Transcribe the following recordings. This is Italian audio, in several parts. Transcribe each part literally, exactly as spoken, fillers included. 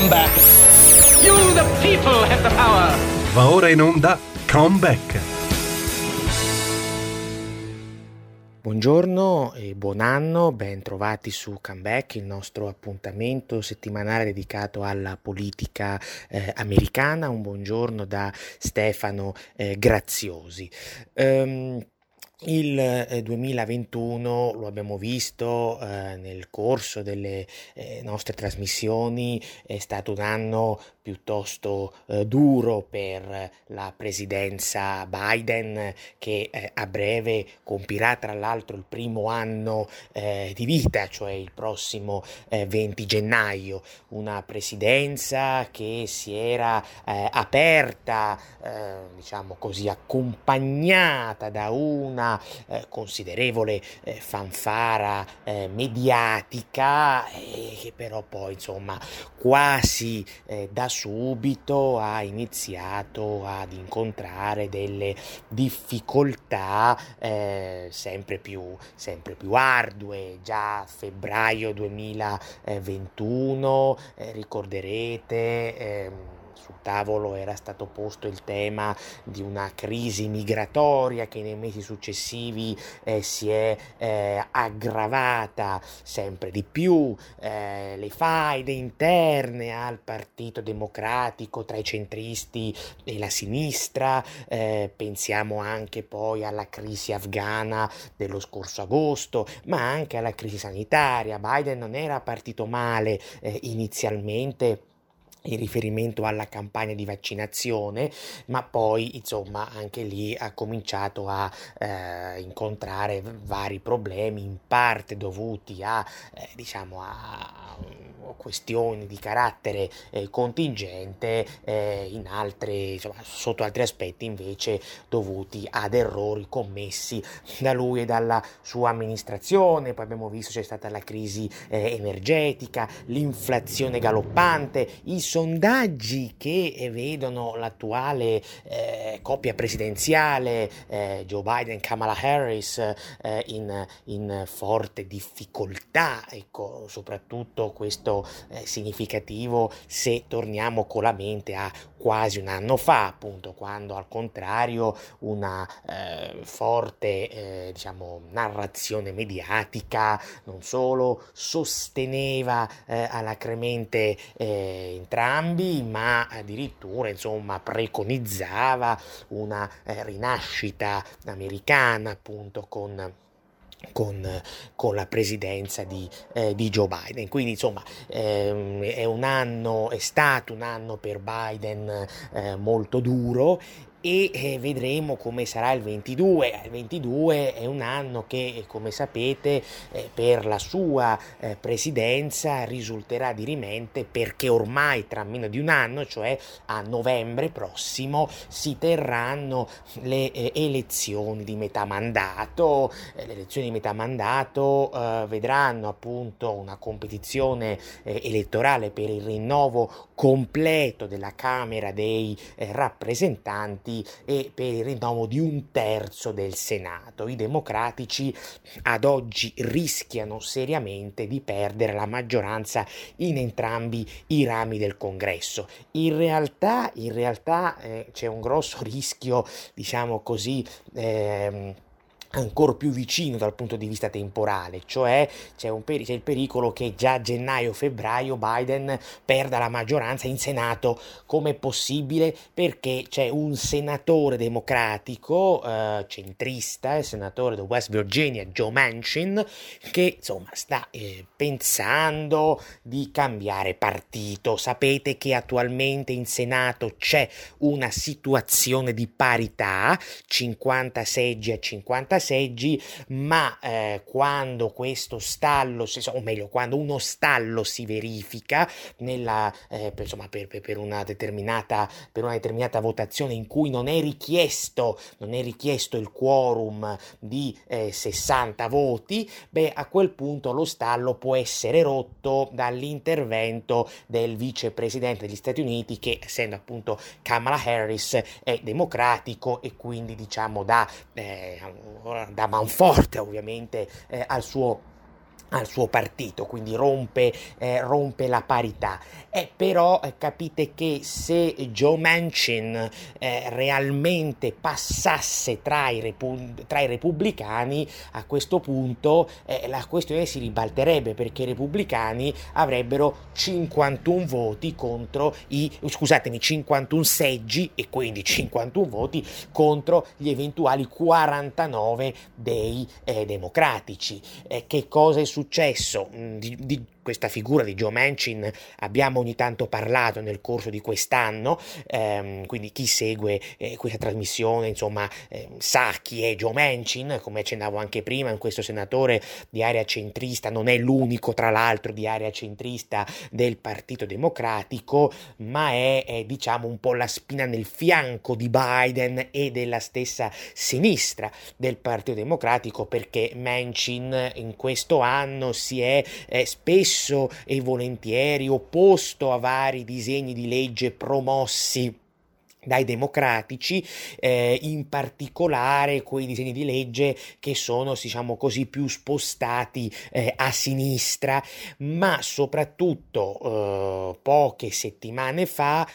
Comeback. You the people have the power. Va ora in onda Comeback. Buongiorno e buon anno, ben trovati su Comeback, il nostro appuntamento settimanale dedicato alla politica eh, americana. Un buongiorno da Stefano eh, Graziosi. Um, Il duemilaventuno lo abbiamo visto eh, nel corso delle eh, nostre trasmissioni, è stato un anno piuttosto eh, duro per la presidenza Biden, che eh, a breve compirà tra l'altro il primo anno eh, di vita, cioè il prossimo eh, venti gennaio, una presidenza che si era eh, aperta, eh, diciamo così, accompagnata da una Eh, considerevole eh, fanfara eh, mediatica, eh, che però poi insomma quasi eh, da subito ha iniziato ad incontrare delle difficoltà eh, sempre più sempre più ardue. Già a febbraio duemilaventuno eh, ricorderete eh, sul tavolo era stato posto il tema di una crisi migratoria che nei mesi successivi eh, si è eh, aggravata sempre di più, eh, le faide interne al Partito Democratico tra i centristi e la sinistra, eh, pensiamo anche poi alla crisi afghana dello scorso agosto, ma anche alla crisi sanitaria. Biden non era partito male eh, inizialmente in riferimento alla campagna di vaccinazione, ma poi insomma anche lì ha cominciato a eh, incontrare vari problemi, in parte dovuti a eh, diciamo a questioni di carattere eh, contingente, eh, in altre, insomma, sotto altri aspetti invece dovuti ad errori commessi da lui e dalla sua amministrazione. Poi abbiamo visto c'è stata la crisi eh, energetica, l'inflazione galoppante, i sondaggi che vedono l'attuale eh, coppia presidenziale eh, Joe Biden e Kamala Harris eh, in, in forte difficoltà, ecco, soprattutto questo eh, significativo se torniamo con la mente a quasi un anno fa, appunto, quando al contrario una eh, forte eh, diciamo narrazione mediatica non solo sosteneva eh, alacremente eh, entrambi, ma addirittura insomma preconizzava una eh, rinascita americana, appunto con Con, con la presidenza di, eh, di Joe Biden. Quindi insomma ehm, è un anno, è stato un anno per Biden eh, molto duro, e vedremo come sarà il ventidue. Il ventidue è un anno che, come sapete, per la sua presidenza risulterà dirimente, perché ormai tra meno di un anno, cioè a novembre prossimo, si terranno le elezioni di metà mandato. Le elezioni di metà mandato vedranno appunto una competizione elettorale per il rinnovo completo della Camera dei rappresentanti e per il rinnovo di un terzo del Senato. I democratici ad oggi rischiano seriamente di perdere la maggioranza in entrambi i rami del Congresso. In realtà, in realtà eh, c'è un grosso rischio, diciamo così, ehm, ancora più vicino dal punto di vista temporale, cioè c'è, un per- c'è il pericolo che già a gennaio-febbraio Biden perda la maggioranza in Senato. Com'è possibile? Perché c'è un senatore democratico eh, centrista, il senatore di West Virginia, Joe Manchin, che insomma sta eh, pensando di cambiare partito. Sapete che attualmente in Senato c'è una situazione di parità, cinquanta seggi a cinquanta seggi, ma eh, quando questo stallo, o meglio, quando uno stallo si verifica nella, eh, per, insomma, per, per, una determinata, per una determinata votazione in cui non è richiesto, non è richiesto il quorum di eh, sessanta voti, beh, a quel punto lo stallo può essere rotto dall'intervento del vicepresidente degli Stati Uniti, che essendo appunto Kamala Harris è democratico e quindi diciamo da, eh, da manforte ovviamente eh, al suo al suo partito, quindi rompe, eh, rompe la parità. Eh, però eh, capite che se Joe Manchin eh, realmente passasse tra i, repu- tra i repubblicani, a questo punto eh, la questione si ribalterebbe, perché i repubblicani avrebbero cinquantuno voti contro i scusatemi cinquantuno seggi e quindi cinquantuno voti contro gli eventuali quarantanove dei eh, democratici. Eh, che cosa è successo? Di, di questa figura di Joe Manchin abbiamo ogni tanto parlato nel corso di quest'anno, ehm, quindi chi segue eh, questa trasmissione insomma eh, sa chi è Joe Manchin. Come accennavo anche prima, questo senatore di area centrista non è l'unico, tra l'altro, di area centrista del Partito Democratico, ma è, è diciamo un po' la spina nel fianco di Biden e della stessa sinistra del Partito Democratico, perché Manchin in questo anno si è eh, spesso e volentieri opposto a vari disegni di legge promossi dai democratici, eh, in particolare quei disegni di legge che sono, diciamo così, più spostati eh, a sinistra, ma soprattutto eh, poche settimane fa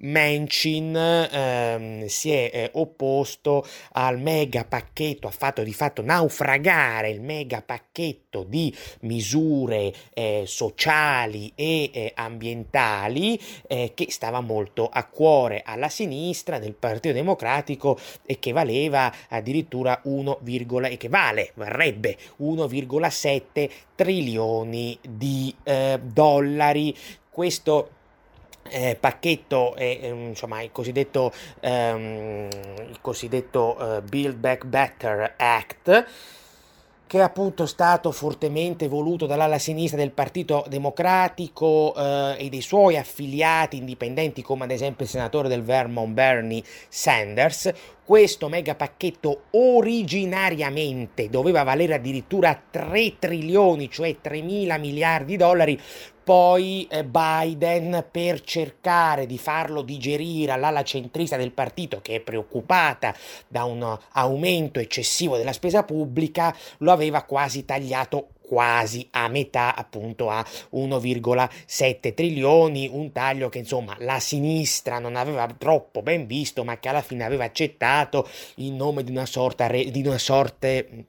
Manchin ehm, si è eh, opposto al mega pacchetto, ha fatto di fatto naufragare il mega pacchetto di misure eh, sociali e eh, ambientali eh, che stava molto a cuore alla sinistra del Partito Democratico e che valeva addirittura uno, e che vale varrebbe uno virgola sette trilioni di eh, dollari. Questo Eh, pacchetto, eh, insomma il cosiddetto, ehm, il cosiddetto eh, Build Back Better Act, che è appunto stato fortemente voluto dall'ala sinistra del Partito Democratico eh, e dei suoi affiliati indipendenti, come ad esempio il senatore del Vermont Bernie Sanders. Questo mega pacchetto originariamente doveva valere addirittura tre trilioni, cioè tre mila miliardi di dollari. Poi Biden, per cercare di farlo digerire all'ala centrista del partito, che è preoccupata da un aumento eccessivo della spesa pubblica, lo aveva quasi tagliato quasi a metà, appunto a uno virgola sette trilioni, un taglio che insomma la sinistra non aveva troppo ben visto, ma che alla fine aveva accettato in nome di una sorta re, di una sorte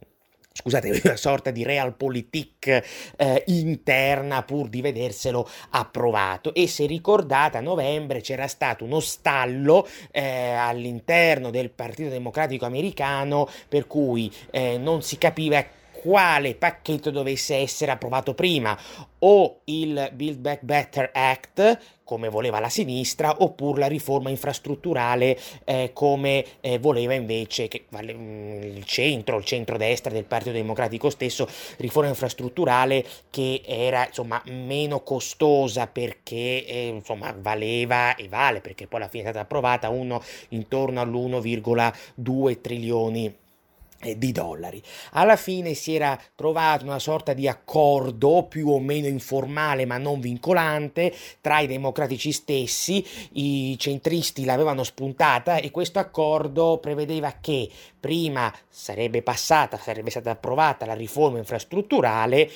Scusate, una sorta di realpolitik eh, interna, pur di vederselo approvato. E se ricordate, a novembre c'era stato uno stallo eh, all'interno del Partito Democratico americano, per cui eh, non si capiva quale pacchetto dovesse essere approvato prima, o il Build Back Better Act, come voleva la sinistra, oppure la riforma infrastrutturale eh, come eh, voleva invece che, vale, il centro, il centrodestra del Partito Democratico stesso, riforma infrastrutturale che era insomma meno costosa, perché eh, insomma valeva e vale, perché poi alla fine è stata approvata uno intorno all'uno virgola due trilioni di dollari. Alla fine si era trovato una sorta di accordo più o meno informale ma non vincolante tra i democratici stessi, i centristi l'avevano spuntata, e questo accordo prevedeva che prima sarebbe passata, sarebbe stata approvata la riforma infrastrutturale,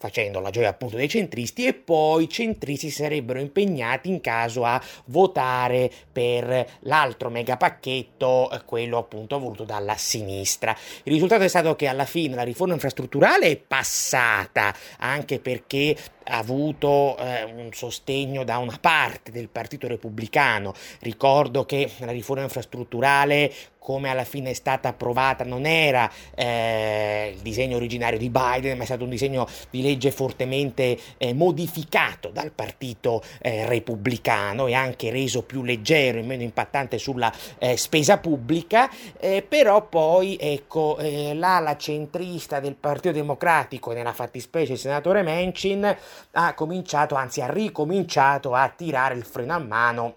facendo la gioia appunto dei centristi, e poi i centristi sarebbero impegnati in caso a votare per l'altro megapacchetto, quello appunto voluto dalla sinistra. Il risultato è stato che alla fine la riforma infrastrutturale è passata, anche perché ha avuto eh, un sostegno da una parte del Partito Repubblicano. Ricordo che la riforma infrastrutturale, come alla fine è stata approvata, non era eh, il disegno originario di Biden, ma è stato un disegno di legge fortemente eh, modificato dal Partito eh, Repubblicano e anche reso più leggero e meno impattante sulla eh, spesa pubblica. Eh, però poi ecco eh, l'ala centrista del Partito Democratico, nella fattispecie il senatore Manchin, ha cominciato, anzi ha ricominciato a tirare il freno a mano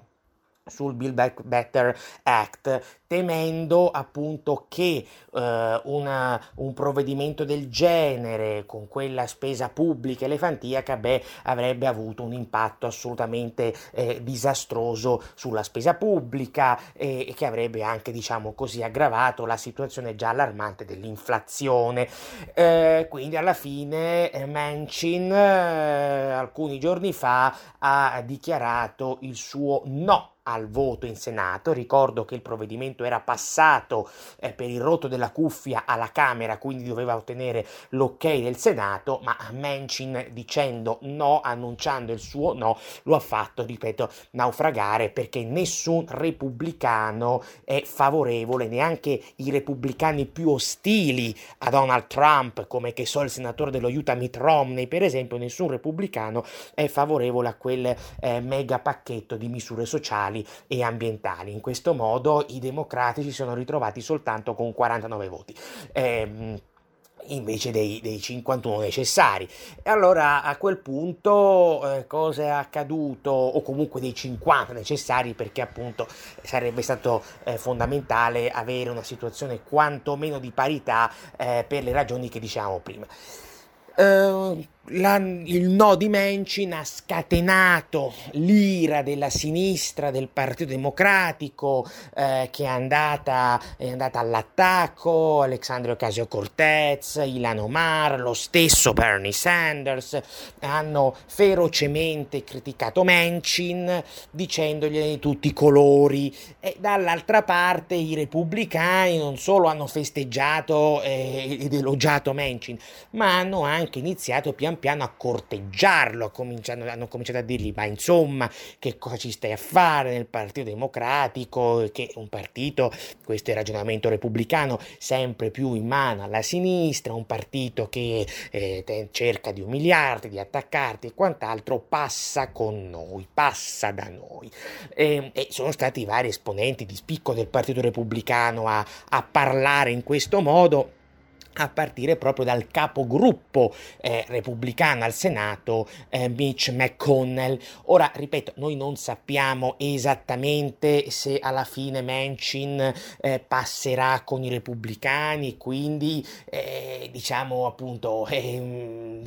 sul Build Back Better Act, temendo appunto che eh, una, un provvedimento del genere con quella spesa pubblica elefantiaca beh, avrebbe avuto un impatto assolutamente eh, disastroso sulla spesa pubblica eh, e che avrebbe anche, diciamo così, aggravato la situazione già allarmante dell'inflazione. Eh, quindi alla fine eh, Manchin eh, alcuni giorni fa ha dichiarato il suo no al voto in Senato. Ricordo che il provvedimento era passato eh, per il rotto della cuffia alla Camera, quindi doveva ottenere l'ok del Senato, ma Manchin, dicendo no, annunciando il suo no, lo ha fatto, ripeto, naufragare, perché nessun repubblicano è favorevole, neanche i repubblicani più ostili a Donald Trump, come che so il senatore dello Utah Mitt Romney per esempio, nessun repubblicano è favorevole a quel eh, mega pacchetto di misure sociali e ambientali. In questo modo i democratici sono ritrovati soltanto con quarantanove voti, ehm, invece dei, dei cinquantuno necessari. E allora a quel punto eh, cosa è accaduto, o comunque dei cinquanta necessari, perché appunto sarebbe stato eh, fondamentale avere una situazione quantomeno di parità eh, per le ragioni che dicevamo prima. Uh, la, il no di Manchin ha scatenato l'ira della sinistra del Partito Democratico eh, che è andata, è andata all'attacco. Alexandria Ocasio-Cortez, Ilhan Omar, lo stesso Bernie Sanders hanno ferocemente criticato Manchin dicendogli di tutti i colori, e dall'altra parte i repubblicani non solo hanno festeggiato eh, ed elogiato Manchin, ma hanno anche anche iniziato pian piano a corteggiarlo, cominciando, hanno cominciato a dirgli: ma insomma, che cosa ci stai a fare nel Partito Democratico, che è un partito, questo è il ragionamento repubblicano, sempre più in mano alla sinistra, un partito che eh, te, cerca di umiliarti, di attaccarti e quant'altro, passa con noi, passa da noi. E, e sono stati vari esponenti di spicco del Partito Repubblicano a, a parlare in questo modo, a partire proprio dal capogruppo eh, repubblicano al Senato, eh, Mitch McConnell. Ora, ripeto, noi non sappiamo esattamente se alla fine Manchin eh, passerà con i repubblicani, quindi eh, diciamo appunto... Eh,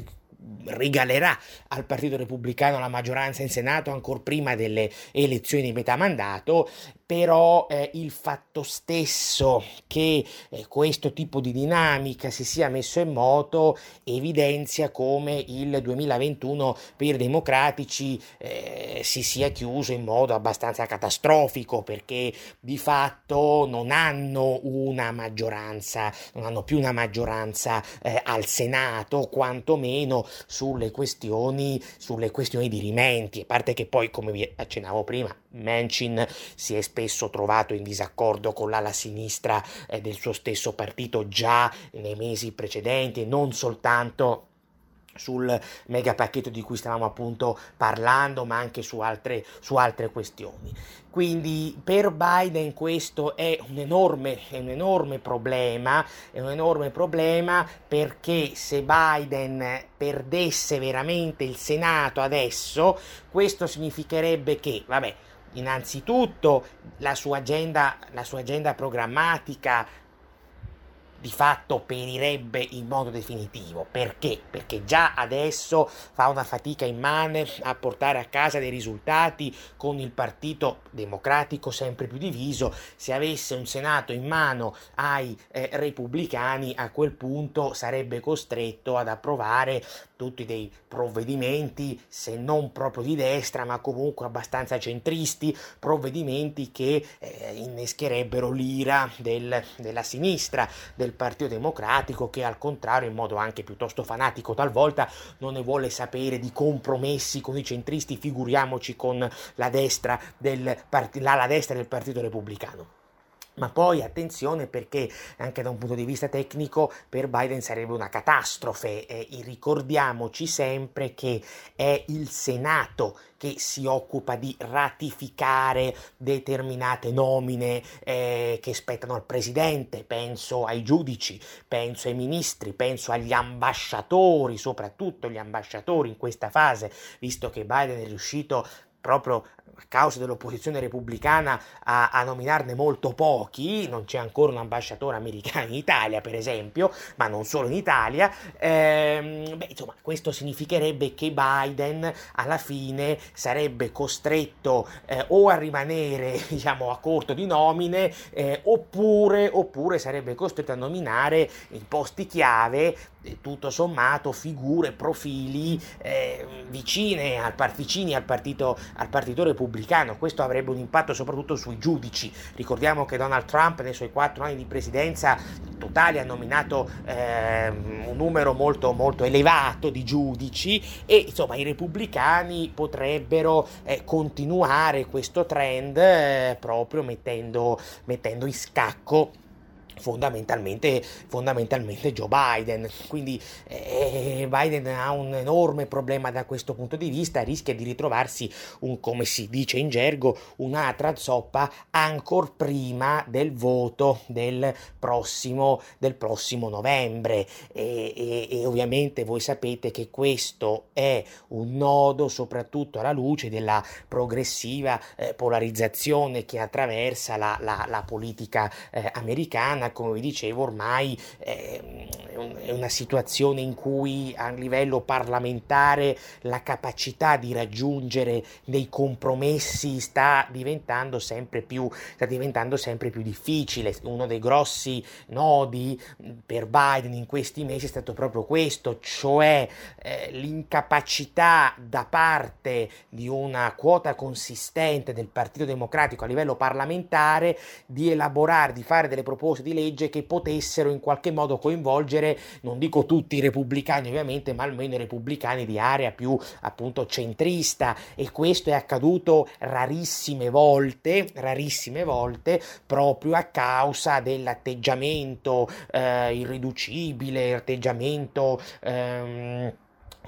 regalerà al Partito Repubblicano la maggioranza in Senato ancora prima delle elezioni di metà mandato, però eh, il fatto stesso che eh, questo tipo di dinamica si sia messo in moto evidenzia come il duemilaventuno per i democratici eh, si sia chiuso in modo abbastanza catastrofico, perché di fatto non hanno una maggioranza, non hanno più una maggioranza eh, al Senato, quantomeno sulle questioni sulle questioni dirimenti. A parte che poi, come vi accennavo prima, Manchin si è spesso trovato in disaccordo con l'ala sinistra eh, del suo stesso partito già nei mesi precedenti, non soltanto sul mega pacchetto di cui stavamo appunto parlando, ma anche su altre, su altre questioni. Quindi per Biden questo è un enorme, è un enorme problema, è un enorme problema perché se Biden perdesse veramente il Senato adesso, questo significherebbe che, vabbè, innanzitutto la sua agenda, la sua agenda programmatica di fatto perirebbe in modo definitivo. Perché? Perché già adesso fa una fatica immane a portare a casa dei risultati, con il Partito Democratico sempre più diviso. Se avesse un Senato in mano ai eh, repubblicani, a quel punto sarebbe costretto ad approvare tutti dei provvedimenti, se non proprio di destra, ma comunque abbastanza centristi, provvedimenti che eh, innescherebbero l'ira del, della sinistra, del Partito Democratico, che al contrario, in modo anche piuttosto fanatico talvolta, non ne vuole sapere di compromessi con i centristi, figuriamoci con la destra del part- l'ala destra del Partito Repubblicano. Ma poi attenzione, perché anche da un punto di vista tecnico per Biden sarebbe una catastrofe. Eh, ricordiamoci sempre che è il Senato che si occupa di ratificare determinate nomine eh, che spettano al presidente. Penso ai giudici, penso ai ministri, penso agli ambasciatori, soprattutto gli ambasciatori in questa fase, visto che Biden è riuscito proprio a causa dell'opposizione repubblicana a, a nominarne molto pochi, non c'è ancora un ambasciatore americano in Italia per esempio, ma non solo in Italia, ehm, beh, insomma questo significherebbe che Biden alla fine sarebbe costretto eh, o a rimanere diciamo a corto di nomine eh, oppure, oppure sarebbe costretto a nominare in posti chiave tutto sommato figure, profili eh, vicine al, part- vicini al partito, al partito repubblicano. Questo avrebbe un impatto soprattutto sui giudici. Ricordiamo che Donald Trump nei suoi quattro anni di presidenza totale ha nominato eh, un numero molto, molto elevato di giudici e insomma i repubblicani potrebbero eh, continuare questo trend eh, proprio mettendo, mettendo in scacco Fondamentalmente, fondamentalmente Joe Biden. Quindi eh, Biden ha un enorme problema da questo punto di vista, rischia di ritrovarsi un, come si dice in gergo, un'altra zoppa ancor prima del voto del prossimo, del prossimo novembre e, e, e ovviamente voi sapete che questo è un nodo soprattutto alla luce della progressiva eh, polarizzazione che attraversa la, la, la politica eh, americana. Come vi dicevo, ormai è una situazione in cui a livello parlamentare la capacità di raggiungere dei compromessi sta diventando sempre più, sta diventando sempre più difficile. Uno dei grossi nodi per Biden in questi mesi è stato proprio questo, cioè eh, l'incapacità da parte di una quota consistente del Partito Democratico a livello parlamentare di elaborare, di fare delle proposte di legge che potessero in qualche modo coinvolgere, non dico tutti i repubblicani ovviamente, ma almeno i repubblicani di area più appunto centrista, e questo è accaduto rarissime volte, rarissime volte proprio a causa dell'atteggiamento eh, irriducibile, atteggiamento ehm,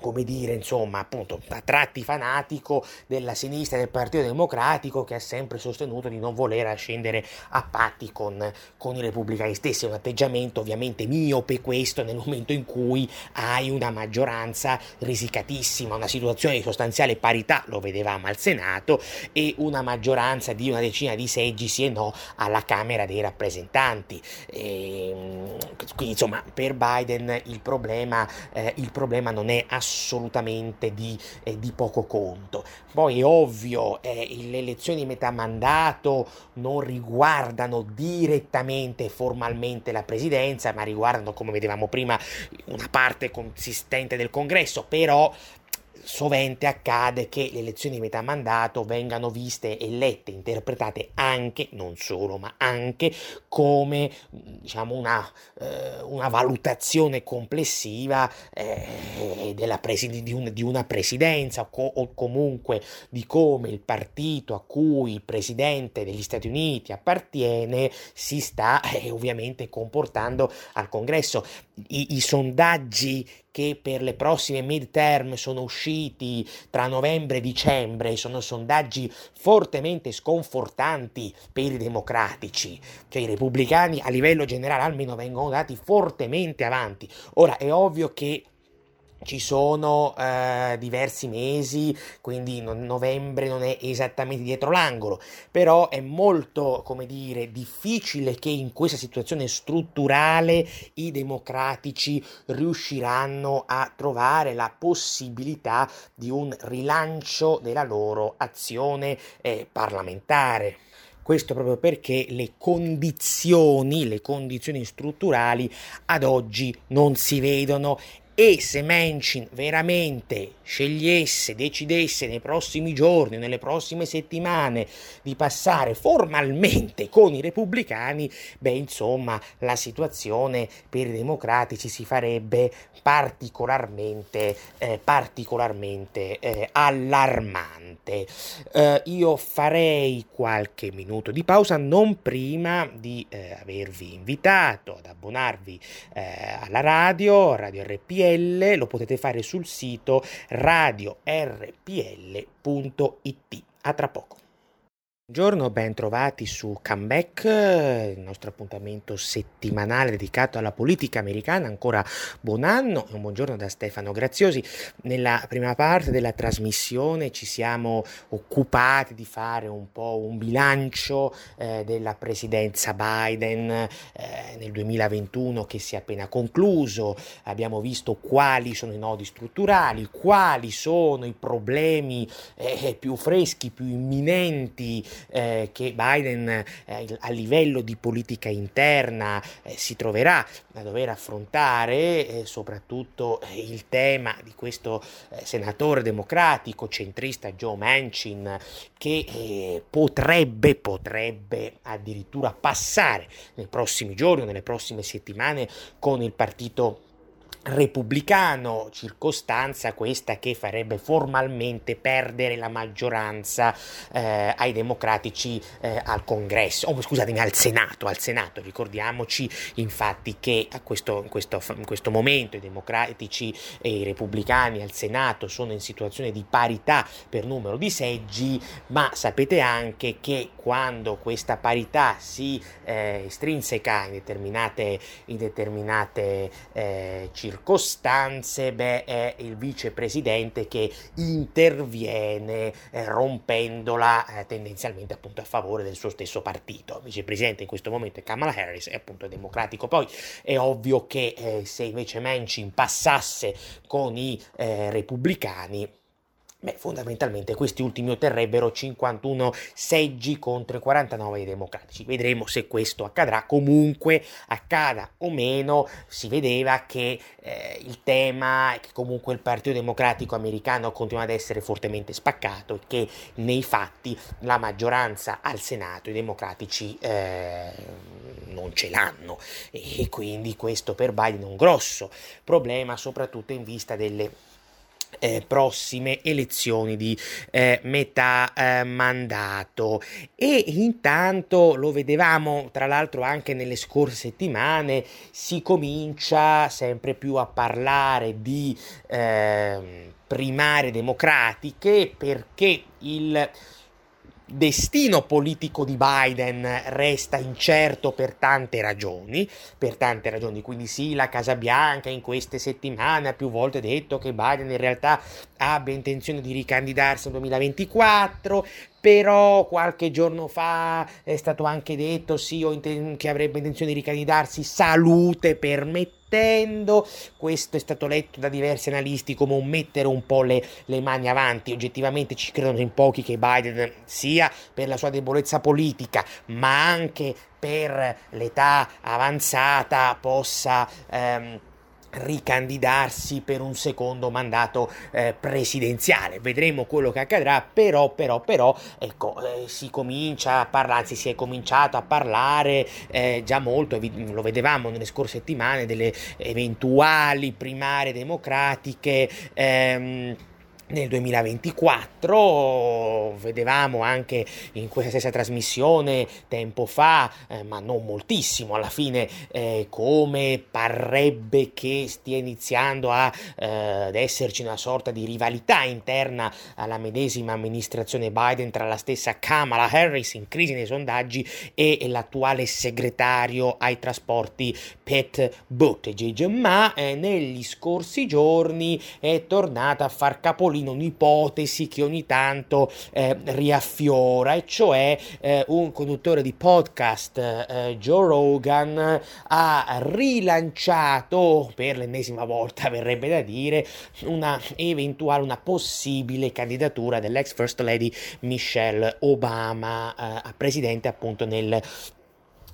come dire, insomma, appunto, a tratti fanatico della sinistra del Partito Democratico, che ha sempre sostenuto di non voler scendere a patti con, con i repubblicani stessi. È un atteggiamento ovviamente miope questo nel momento in cui hai una maggioranza risicatissima, una situazione di sostanziale parità, lo vedevamo al Senato, e una maggioranza di una decina di seggi sì e no alla Camera dei Rappresentanti. E, quindi, insomma, per Biden il problema, eh, il problema non è assolutamente assolutamente di, eh, di poco conto. Poi è ovvio, eh, le elezioni di metà mandato non riguardano direttamente formalmente la presidenza, ma riguardano, come vedevamo prima, una parte consistente del congresso, però sovente accade che le elezioni di metà mandato vengano viste e lette, interpretate anche, non solo, ma anche come diciamo una, eh, una valutazione complessiva eh, della presi- di, un, di una presidenza o, co- o comunque di come il partito a cui il presidente degli Stati Uniti appartiene si sta eh, ovviamente comportando al congresso. I, i sondaggi che per le prossime midterm sono usciti tra novembre e dicembre sono sondaggi fortemente sconfortanti per i democratici, cioè i repubblicani a livello generale almeno vengono dati fortemente avanti. Ora è ovvio che ci sono eh, diversi mesi, quindi non, novembre non è esattamente dietro l'angolo, però è molto, come dire, difficile che in questa situazione strutturale i democratici riusciranno a trovare la possibilità di un rilancio della loro azione eh, parlamentare. Questo proprio perché le condizioni, le condizioni strutturali ad oggi non si vedono. E se Manchin veramente scegliesse, decidesse nei prossimi giorni, nelle prossime settimane di passare formalmente con i repubblicani, beh insomma la situazione per i democratici si farebbe particolarmente, eh, particolarmente eh, allarmante. Eh, io farei qualche minuto di pausa, non prima di eh, avervi invitato ad abbonarvi eh, alla radio, Radio R P L. Lo potete fare sul sito radio r p l punto i t. A tra poco. Buongiorno, ben trovati su Comeback, il nostro appuntamento settimanale dedicato alla politica americana. Ancora buon anno e un buongiorno da Stefano Graziosi. Nella prima parte della trasmissione ci siamo occupati di fare un po' un bilancio eh, della presidenza Biden eh, nel duemilaventuno che si è appena concluso. Abbiamo visto quali sono i nodi strutturali, quali sono i problemi eh, più freschi, più imminenti Eh, che Biden eh, a livello di politica interna eh, si troverà a dover affrontare, eh, soprattutto eh, il tema di questo eh, senatore democratico centrista Joe Manchin, che eh, potrebbe, potrebbe addirittura passare nei prossimi giorni, nelle prossime settimane con il partito repubblicano, circostanza questa che farebbe formalmente perdere la maggioranza eh, ai democratici eh, al Congresso, oh, scusatemi, al Senato, al Senato. Ricordiamoci infatti che a questo, in, questo, in questo momento i democratici e i repubblicani al Senato sono in situazione di parità per numero di seggi, ma sapete anche che quando questa parità si eh, strinseca in determinate, in determinate eh, circostanze, Costanze, beh, è il vicepresidente che interviene eh, rompendola eh, tendenzialmente appunto a favore del suo stesso partito. Il vicepresidente in questo momento è Kamala Harris, è appunto democratico. Poi è ovvio che eh, se invece Manchin passasse con i eh, repubblicani, beh, fondamentalmente questi ultimi otterrebbero cinquantuno seggi contro i quarantanove dei democratici. Vedremo se questo accadrà. Comunque accada o meno, si vedeva che eh, il tema è che comunque il Partito Democratico americano continua ad essere fortemente spaccato e che nei fatti la maggioranza al Senato i democratici eh, non ce l'hanno, e quindi questo per Biden è un grosso problema, soprattutto in vista delle Eh, prossime elezioni di eh, metà eh, mandato. E intanto lo vedevamo tra l'altro anche nelle scorse settimane, si comincia sempre più a parlare di eh, primarie democratiche, perché il destino politico di Biden resta incerto per tante ragioni, per tante ragioni. Quindi sì, la Casa Bianca in queste settimane ha più volte detto che Biden in realtà abbia intenzione di ricandidarsi nel duemilaventiquattro, però qualche giorno fa è stato anche detto sì, ho inten- che avrebbe intenzione di ricandidarsi salute permettendo. Questo è stato letto da diversi analisti come un mettere un po' le, le mani avanti. Oggettivamente ci credono in pochi che Biden, sia per la sua debolezza politica ma anche per l'età avanzata, possa ehm, ricandidarsi per un secondo mandato eh, presidenziale. Vedremo quello che accadrà, però però però ecco eh, si comincia a parlare, anzi si è cominciato a parlare eh, già molto, lo vedevamo nelle scorse settimane, delle eventuali primarie democratiche ehm, nel duemilaventiquattro. Vedevamo anche in questa stessa trasmissione tempo fa, eh, ma non moltissimo alla fine, eh, come parrebbe che stia iniziando a, eh, ad esserci una sorta di rivalità interna alla medesima amministrazione Biden tra la stessa Kamala Harris, in crisi nei sondaggi, e l'attuale segretario ai trasporti Pete Buttigieg, ma eh, negli scorsi giorni è tornata a far capolino un'ipotesi che ogni tanto eh, riaffiora, e cioè eh, un conduttore di podcast, eh, Joe Rogan, ha rilanciato per l'ennesima volta, verrebbe da dire, una eventuale, una possibile candidatura dell'ex First Lady Michelle Obama eh, a presidente appunto nel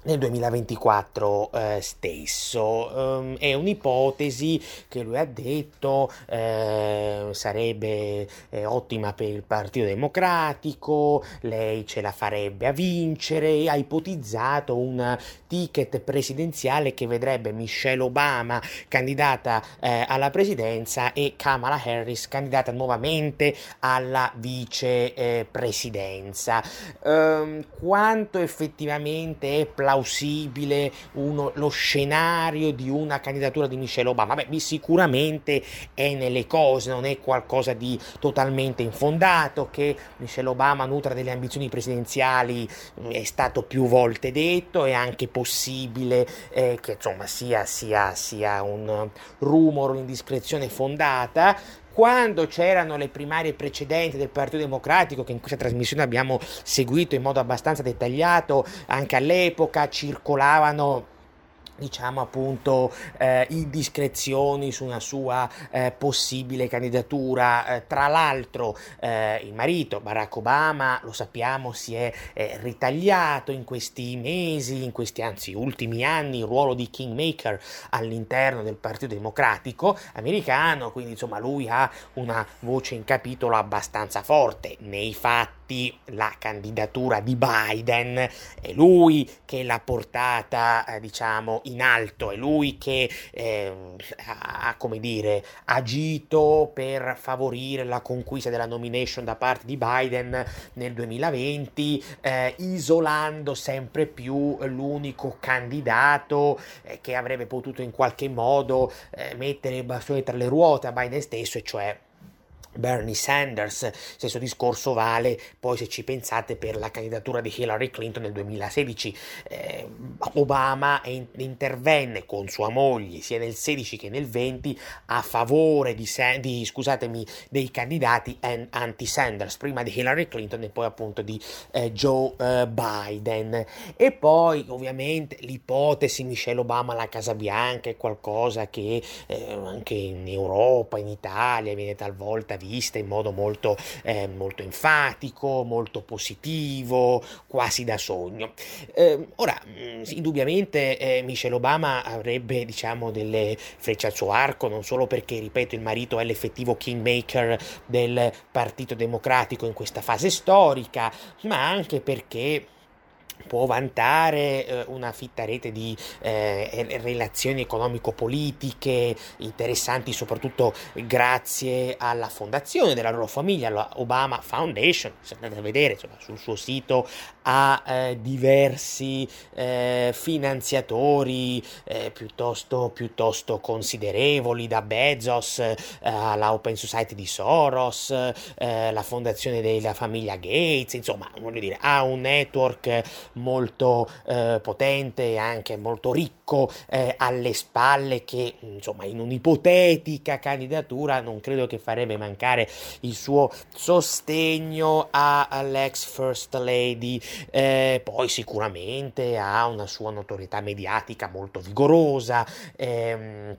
nel duemilaventiquattro eh, stesso. Um, è un'ipotesi che lui ha detto eh, sarebbe eh, ottima per il Partito Democratico, lei ce la farebbe a vincere, e ha ipotizzato un ticket presidenziale che vedrebbe Michelle Obama candidata eh, alla presidenza e Kamala Harris candidata nuovamente alla vicepresidenza. Eh, um, quanto effettivamente è plausibile plausibile uno, lo scenario di una candidatura di Michelle Obama? Beh, sicuramente è nelle cose, non è qualcosa di totalmente infondato. Che Michelle Obama nutra delle ambizioni presidenziali è stato più volte detto, è anche possibile eh, che insomma sia, sia, sia un rumor, un'indiscrezione fondata. Quando c'erano le primarie precedenti del Partito Democratico, che in questa trasmissione abbiamo seguito in modo abbastanza dettagliato, anche all'epoca circolavano, diciamo appunto, eh, indiscrezioni su una sua eh, possibile candidatura. Eh, tra l'altro eh, il marito Barack Obama, lo sappiamo, si è eh, ritagliato in questi mesi, in questi anzi ultimi anni, il ruolo di kingmaker all'interno del Partito Democratico americano, quindi insomma lui ha una voce in capitolo abbastanza forte. Nei fatti la candidatura di Biden è lui che l'ha portata eh, diciamo in alto, è lui che eh, ha, come dire, agito per favorire la conquista della nomination da parte di Biden nel duemilaventi, eh, isolando sempre più l'unico candidato eh, che avrebbe potuto in qualche modo eh, mettere il bastone tra le ruote a Biden stesso, e cioè Bernie Sanders. Stesso discorso vale poi, se ci pensate, per la candidatura di Hillary Clinton nel duemilasedici. Eh, Obama in- intervenne con sua moglie sia nel sedici che nel venti a favore di, Sa- di scusatemi dei candidati an- anti-Sanders, prima di Hillary Clinton e poi appunto di eh, Joe eh, Biden. E poi ovviamente l'ipotesi Michelle Obama alla Casa Bianca è qualcosa che eh, anche in Europa, in Italia, viene talvolta vista in modo molto, eh, molto enfatico, molto positivo, quasi da sogno. Eh, ora, indubbiamente eh, Michelle Obama avrebbe, diciamo, delle frecce al suo arco, non solo perché, ripeto, il marito è l'effettivo kingmaker del Partito Democratico in questa fase storica, ma anche perché può vantare eh, una fitta rete di eh, relazioni economico-politiche interessanti, soprattutto grazie alla fondazione della loro famiglia, la Obama Foundation. Se andate a vedere, insomma, sul suo sito ha eh, diversi eh, finanziatori eh, piuttosto, piuttosto considerevoli, da Bezos eh, alla Open Society di Soros, eh, la fondazione della famiglia Gates. Insomma, voglio dire, ha un network molto eh, potente e anche molto ricco eh, alle spalle, che insomma in un'ipotetica candidatura non credo che farebbe mancare il suo sostegno a, all'ex First Lady. Eh, poi sicuramente ha una sua notorietà mediatica molto vigorosa, ehm,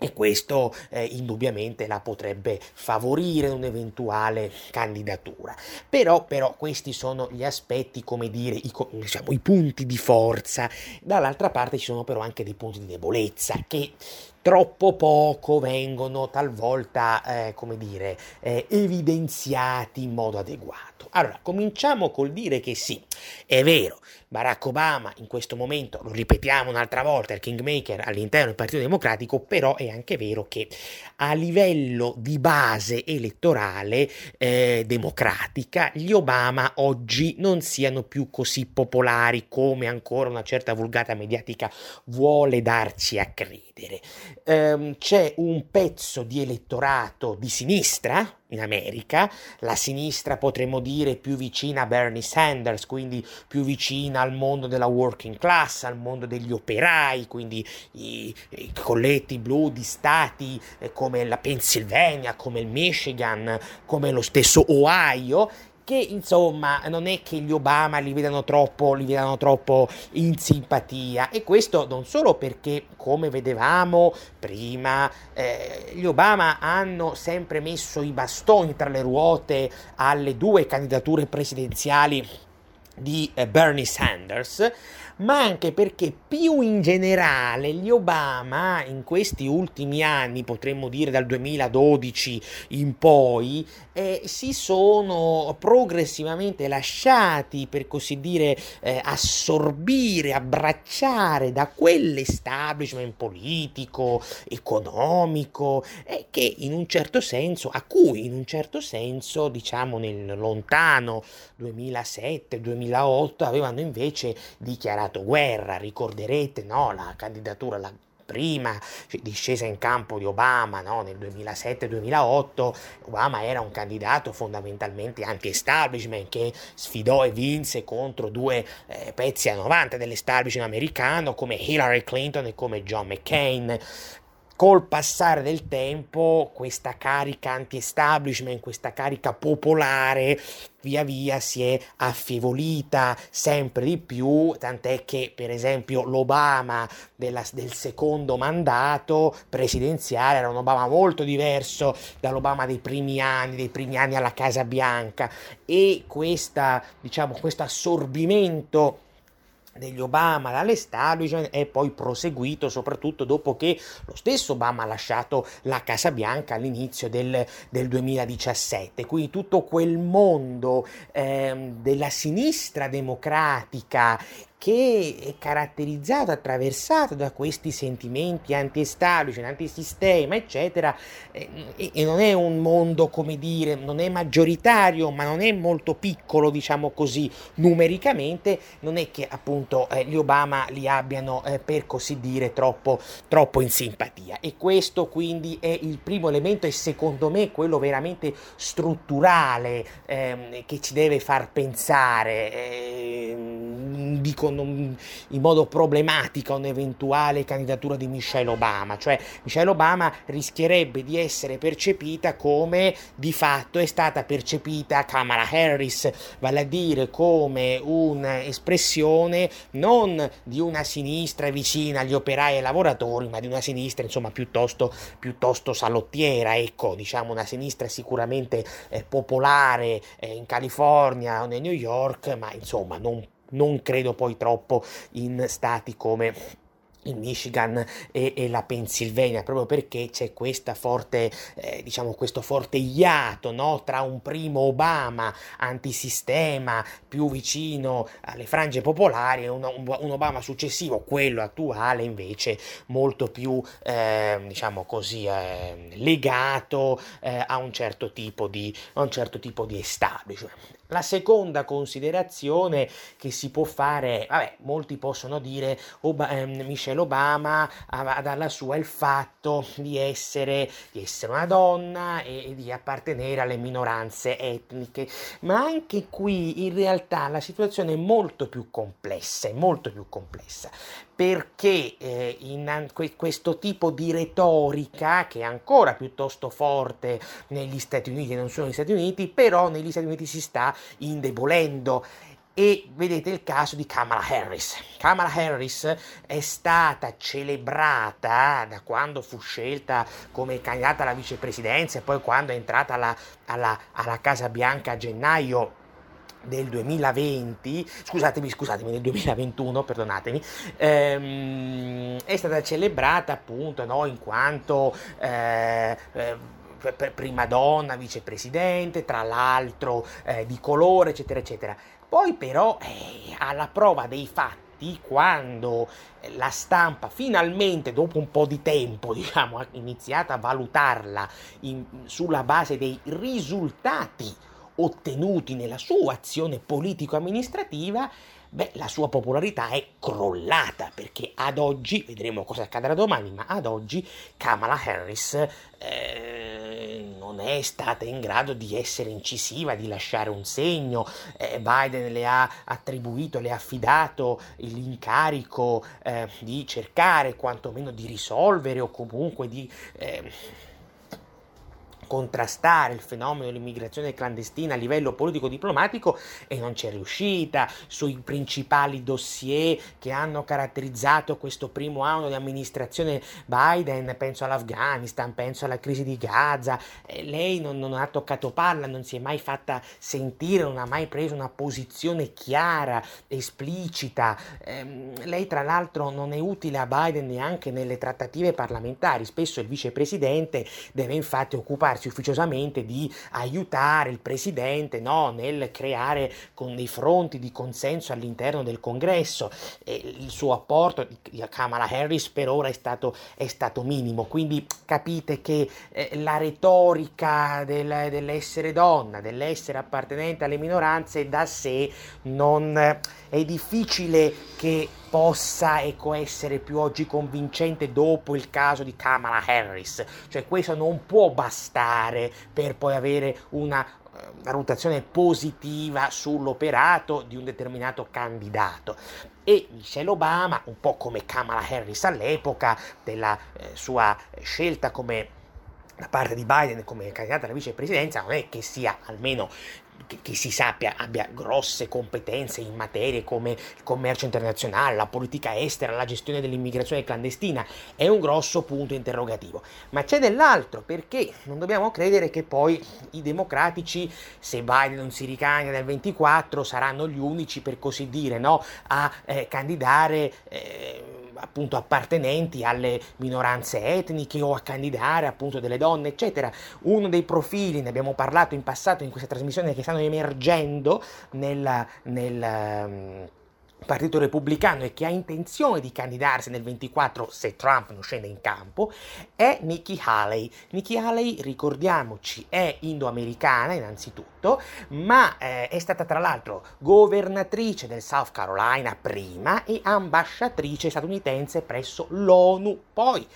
e questo eh, indubbiamente la potrebbe favorire un'eventuale candidatura. Però, però questi sono gli aspetti, come dire, i, diciamo, i punti di forza. Dall'altra parte ci sono però anche dei punti di debolezza che troppo poco vengono talvolta, eh, come dire, eh, evidenziati in modo adeguato. Allora, cominciamo col dire che sì, è vero, Barack Obama in questo momento, lo ripetiamo un'altra volta, è il kingmaker all'interno del Partito Democratico, però è anche vero che a livello di base elettorale eh, democratica, gli Obama oggi non siano più così popolari come ancora una certa vulgata mediatica vuole darci a credere. C'è un pezzo di elettorato di sinistra in America, la sinistra potremmo dire più vicina a Bernie Sanders, quindi più vicina al mondo della working class, al mondo degli operai, quindi i, i colletti blu di stati come la Pennsylvania, come il Michigan, come lo stesso Ohio, che insomma non è che gli Obama li vedano troppo, li vedano troppo in simpatia. E questo non solo perché, come vedevamo prima, eh, gli Obama hanno sempre messo i bastoni tra le ruote alle due candidature presidenziali di eh, Bernie Sanders, ma anche perché più in generale gli Obama in questi ultimi anni, potremmo dire dal duemiladodici in poi, eh, si sono progressivamente lasciati, per così dire, eh, assorbire, abbracciare da quell'establishment politico, economico, eh, che in un certo senso, a cui in un certo senso, diciamo nel lontano duemilasette duemilaotto, duemilaotto avevano invece dichiarato guerra, ricorderete, no? La candidatura alla prima discesa in campo di Obama, no? Nel duemilasette duemilaotto Obama era un candidato fondamentalmente anti-establishment che sfidò e vinse contro due eh, pezzi a novanta dell'establishment americano come Hillary Clinton e come John McCain. Col passare del tempo questa carica anti-establishment, questa carica popolare via via si è affievolita sempre di più, tant'è che per esempio l'Obama della, del secondo mandato presidenziale era un Obama molto diverso dall'Obama dei primi anni, dei primi anni alla Casa Bianca, e questa, diciamo, questo assorbimento degli Obama dall'establishment è poi proseguito soprattutto dopo che lo stesso Obama ha lasciato la Casa Bianca all'inizio del, del duemiladiciassette, quindi tutto quel mondo eh, della sinistra democratica che è caratterizzato, attraversato da questi sentimenti anti-establishment, antisistema, eccetera, e, e non è un mondo, come dire, non è maggioritario, ma non è molto piccolo, diciamo così, numericamente, non è che appunto eh, gli Obama li abbiano, eh, per così dire, troppo, troppo in simpatia. E questo quindi è il primo elemento e secondo me quello veramente strutturale ehm, che ci deve far pensare, eh, dico in modo problematico, un'eventuale candidatura di Michelle Obama, cioè Michelle Obama rischierebbe di essere percepita come di fatto è stata percepita Kamala Harris, vale a dire come un'espressione non di una sinistra vicina agli operai e ai lavoratori, ma di una sinistra insomma piuttosto, piuttosto salottiera, ecco, diciamo una sinistra sicuramente eh, popolare eh, in California o nel New York, ma insomma non Non credo poi troppo in stati come il Michigan e, e la Pennsylvania, proprio perché c'è questa forte, eh, diciamo questo forte iato, no? Tra un primo Obama antisistema più vicino alle frange popolari e un, un Obama successivo, quello attuale invece molto più eh, diciamo così eh, legato eh, a un certo tipo di a un certo tipo di establishment. La seconda considerazione che si può fare, vabbè, molti possono dire Ob- ehm, Michelle Obama ha dalla sua il fatto di essere, di essere una donna e, e di appartenere alle minoranze etniche, ma anche qui in realtà la situazione è molto più complessa, è molto più complessa. Perché eh, in questo tipo di retorica, che è ancora piuttosto forte negli Stati Uniti e non solo negli Stati Uniti, però negli Stati Uniti si sta indebolendo. E vedete il caso di Kamala Harris. Kamala Harris è stata celebrata da quando fu scelta come candidata alla vicepresidenza e poi quando è entrata alla, alla, alla Casa Bianca a gennaio del duemilaventi, scusatemi, scusatemi, del duemilaventuno, perdonatemi, ehm, è stata celebrata appunto, no, in quanto eh, eh, prima donna vicepresidente, tra l'altro eh, di colore, eccetera, eccetera. Poi però eh, alla prova dei fatti, quando la stampa finalmente dopo un po' di tempo, diciamo, ha iniziato a valutarla in, sulla base dei risultati ottenuti nella sua azione politico-amministrativa, beh, la sua popolarità è crollata, perché ad oggi, vedremo cosa accadrà domani, ma ad oggi Kamala Harris eh, non è stata in grado di essere incisiva, di lasciare un segno. eh, Biden le ha attribuito, le ha affidato l'incarico eh, di cercare quantomeno di risolvere o comunque di... Eh, contrastare il fenomeno dell'immigrazione clandestina a livello politico-diplomatico, e non c'è riuscita. Sui principali dossier che hanno caratterizzato questo primo anno di amministrazione Biden, penso all'Afghanistan, penso alla crisi di Gaza, eh, lei non, non ha toccato palla, non si è mai fatta sentire, non ha mai preso una posizione chiara, esplicita. Eh, lei tra l'altro non è utile a Biden neanche nelle trattative parlamentari, spesso il vicepresidente deve infatti occuparsi preoccuparsi ufficiosamente di aiutare il presidente, no, nel creare con dei fronti di consenso all'interno del Congresso. E il suo apporto, Kamala Harris, per ora è stato, è stato minimo. Quindi capite che eh, la retorica del, dell'essere donna, dell'essere appartenente alle minoranze da sé non eh, è difficile che possa ecco essere più oggi convincente dopo il caso di Kamala Harris. Cioè questo non può bastare per poi avere una valutazione positiva sull'operato di un determinato candidato. E Michelle Obama, un po' come Kamala Harris all'epoca della eh, sua scelta come da parte di Biden come candidata alla vicepresidenza, non è che sia, almeno che, che si sappia, abbia grosse competenze in materie come il commercio internazionale, la politica estera, la gestione dell'immigrazione clandestina. È un grosso punto interrogativo. Ma c'è dell'altro, perché non dobbiamo credere che poi i democratici, se Biden non si ricagna nel ventiquattro, saranno gli unici, per così dire, no, a eh, candidare eh, appunto appartenenti alle minoranze etniche o a candidare appunto delle donne, eccetera. Uno dei profili, ne abbiamo parlato in passato in questa trasmissione, che stanno emergendo nel, nel um, Partito Repubblicano e che ha intenzione di candidarsi nel ventiquattro se Trump non scende in campo, è Nikki Haley. Nikki Haley, ricordiamoci, è indoamericana innanzitutto, ma eh, è stata tra l'altro governatrice del South Carolina prima e ambasciatrice statunitense presso l'ONU poi.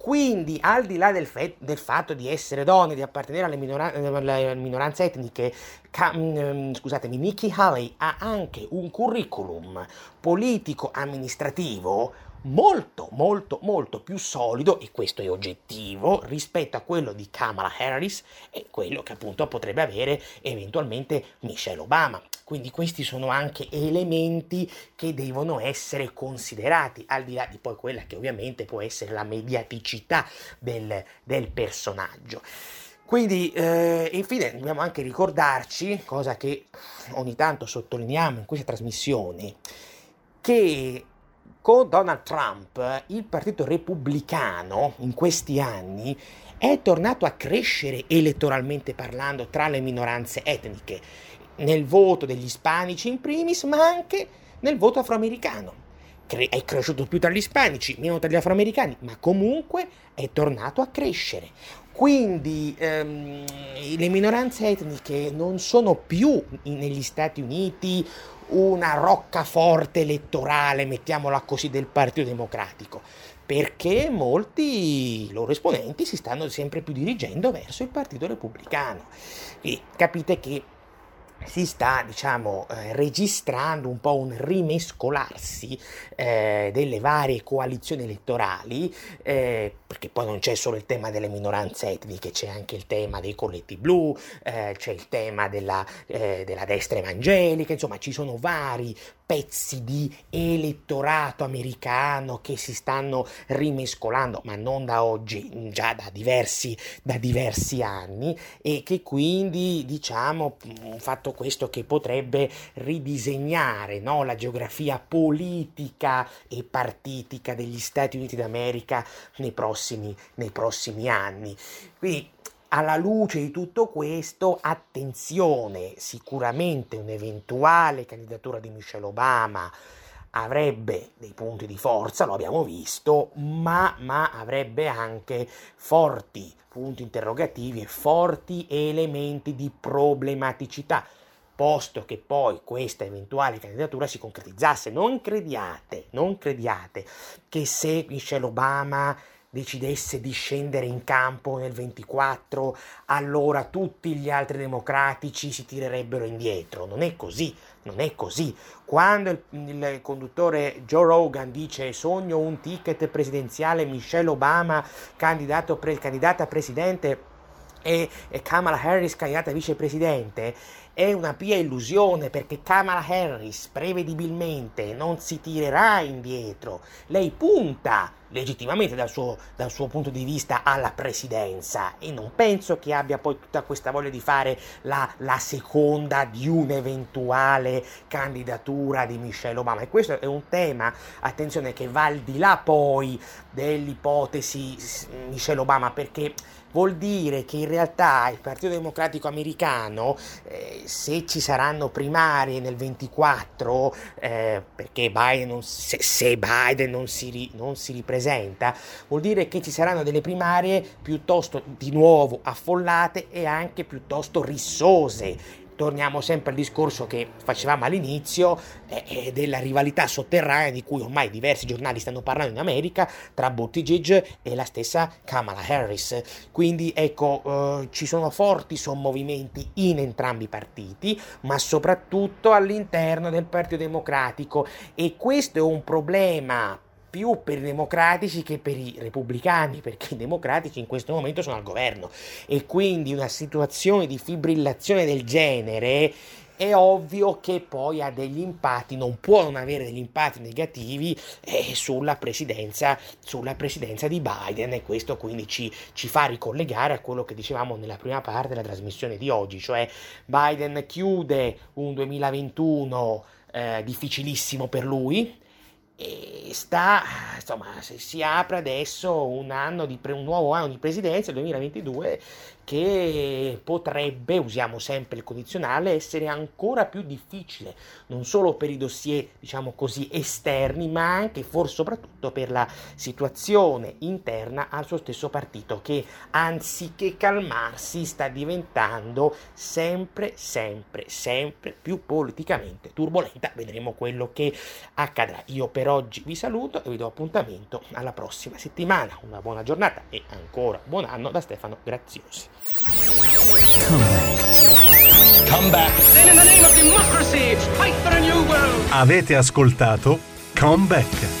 Quindi, al di là del, fe- del fatto di essere donne, di appartenere alle, minora- alle minoranze etniche, ca- mh, scusatemi, Nikki Haley ha anche un curriculum politico-amministrativo molto, molto, molto più solido, e questo è oggettivo, rispetto a quello di Kamala Harris e quello che appunto potrebbe avere eventualmente Michelle Obama. Quindi questi sono anche elementi che devono essere considerati, al di là di poi quella che ovviamente può essere la mediaticità del, del personaggio. Quindi, eh, infine, dobbiamo anche ricordarci, cosa che ogni tanto sottolineiamo in queste trasmissioni, che con Donald Trump il Partito Repubblicano in questi anni è tornato a crescere elettoralmente parlando tra le minoranze etniche, nel voto degli ispanici in primis, ma anche nel voto afroamericano. Cre- è cresciuto più tra gli ispanici, meno tra gli afroamericani, ma comunque è tornato a crescere. Quindi ehm, le minoranze etniche non sono più in, negli Stati Uniti una roccaforte elettorale, mettiamola così, del Partito Democratico, perché molti loro esponenti si stanno sempre più dirigendo verso il Partito Repubblicano. Quindi capite che si sta, diciamo, eh, registrando un po' un rimescolarsi eh, delle varie coalizioni elettorali, eh, perché poi non c'è solo il tema delle minoranze etniche, c'è anche il tema dei colletti blu, eh, c'è il tema della, eh, della destra evangelica, insomma ci sono vari pezzi di elettorato americano che si stanno rimescolando, ma non da oggi, già da diversi, da diversi anni, e che quindi, diciamo, un fatto questo che potrebbe ridisegnare, no, la geografia politica e partitica degli Stati Uniti d'America nei prossimi, nei prossimi anni. Quindi, alla luce di tutto questo, attenzione, sicuramente un'eventuale candidatura di Michelle Obama avrebbe dei punti di forza, lo abbiamo visto, ma, ma avrebbe anche forti punti interrogativi e forti elementi di problematicità, posto che poi questa eventuale candidatura si concretizzasse. Non crediate, non crediate che se Michelle Obama decidesse di scendere in campo nel ventiquattro, allora tutti gli altri democratici si tirerebbero indietro. Non è così, non è così. Quando il, il conduttore Joe Rogan dice "sogno un ticket presidenziale Michelle Obama candidato pre, candidata a presidente e, e Kamala Harris candidata a vicepresidente", è una pia illusione, perché Kamala Harris prevedibilmente non si tirerà indietro. Lei punta legittimamente dal suo, dal suo punto di vista alla presidenza, e non penso che abbia poi tutta questa voglia di fare la, la seconda di un'eventuale candidatura di Michelle Obama. E questo è un tema, attenzione, che va al di là poi dell'ipotesi Michelle Obama, perché vuol dire che in realtà il Partito Democratico americano, eh, se ci saranno primarie nel ventiquattro, eh, perché Biden non, se, se Biden non si, ri, non si ripresenta, vuol dire che ci saranno delle primarie piuttosto di nuovo affollate e anche piuttosto rissose. Torniamo sempre al discorso che facevamo all'inizio, eh, della rivalità sotterranea di cui ormai diversi giornali stanno parlando in America tra Buttigieg e la stessa Kamala Harris. Quindi ecco, eh, ci sono forti sommovimenti in entrambi i partiti, ma soprattutto all'interno del Partito Democratico, e questo è un problema più per i democratici che per i repubblicani, perché i democratici in questo momento sono al governo, e quindi una situazione di fibrillazione del genere è ovvio che poi ha degli impatti, non può non avere degli impatti negativi eh, sulla presidenza sulla presidenza di Biden, e questo quindi ci, ci fa ricollegare a quello che dicevamo nella prima parte della trasmissione di oggi, cioè Biden chiude un duemilaventuno eh, difficilissimo per lui. E sta, insomma, se si apre adesso un anno di pre, un nuovo anno di presidenza, il duemilaventidue, che potrebbe, usiamo sempre il condizionale, essere ancora più difficile, non solo per i dossier, diciamo così, esterni, ma anche, forse soprattutto, per la situazione interna al suo stesso partito, che anziché calmarsi sta diventando sempre, sempre, sempre più politicamente turbolenta. Vedremo quello che accadrà. Io per oggi vi saluto e vi do appuntamento alla prossima settimana. Una buona giornata e ancora buon anno da Stefano Graziosi. Come back. Come back. In the name of democracy, fight for a new world. Avete ascoltato Come Back.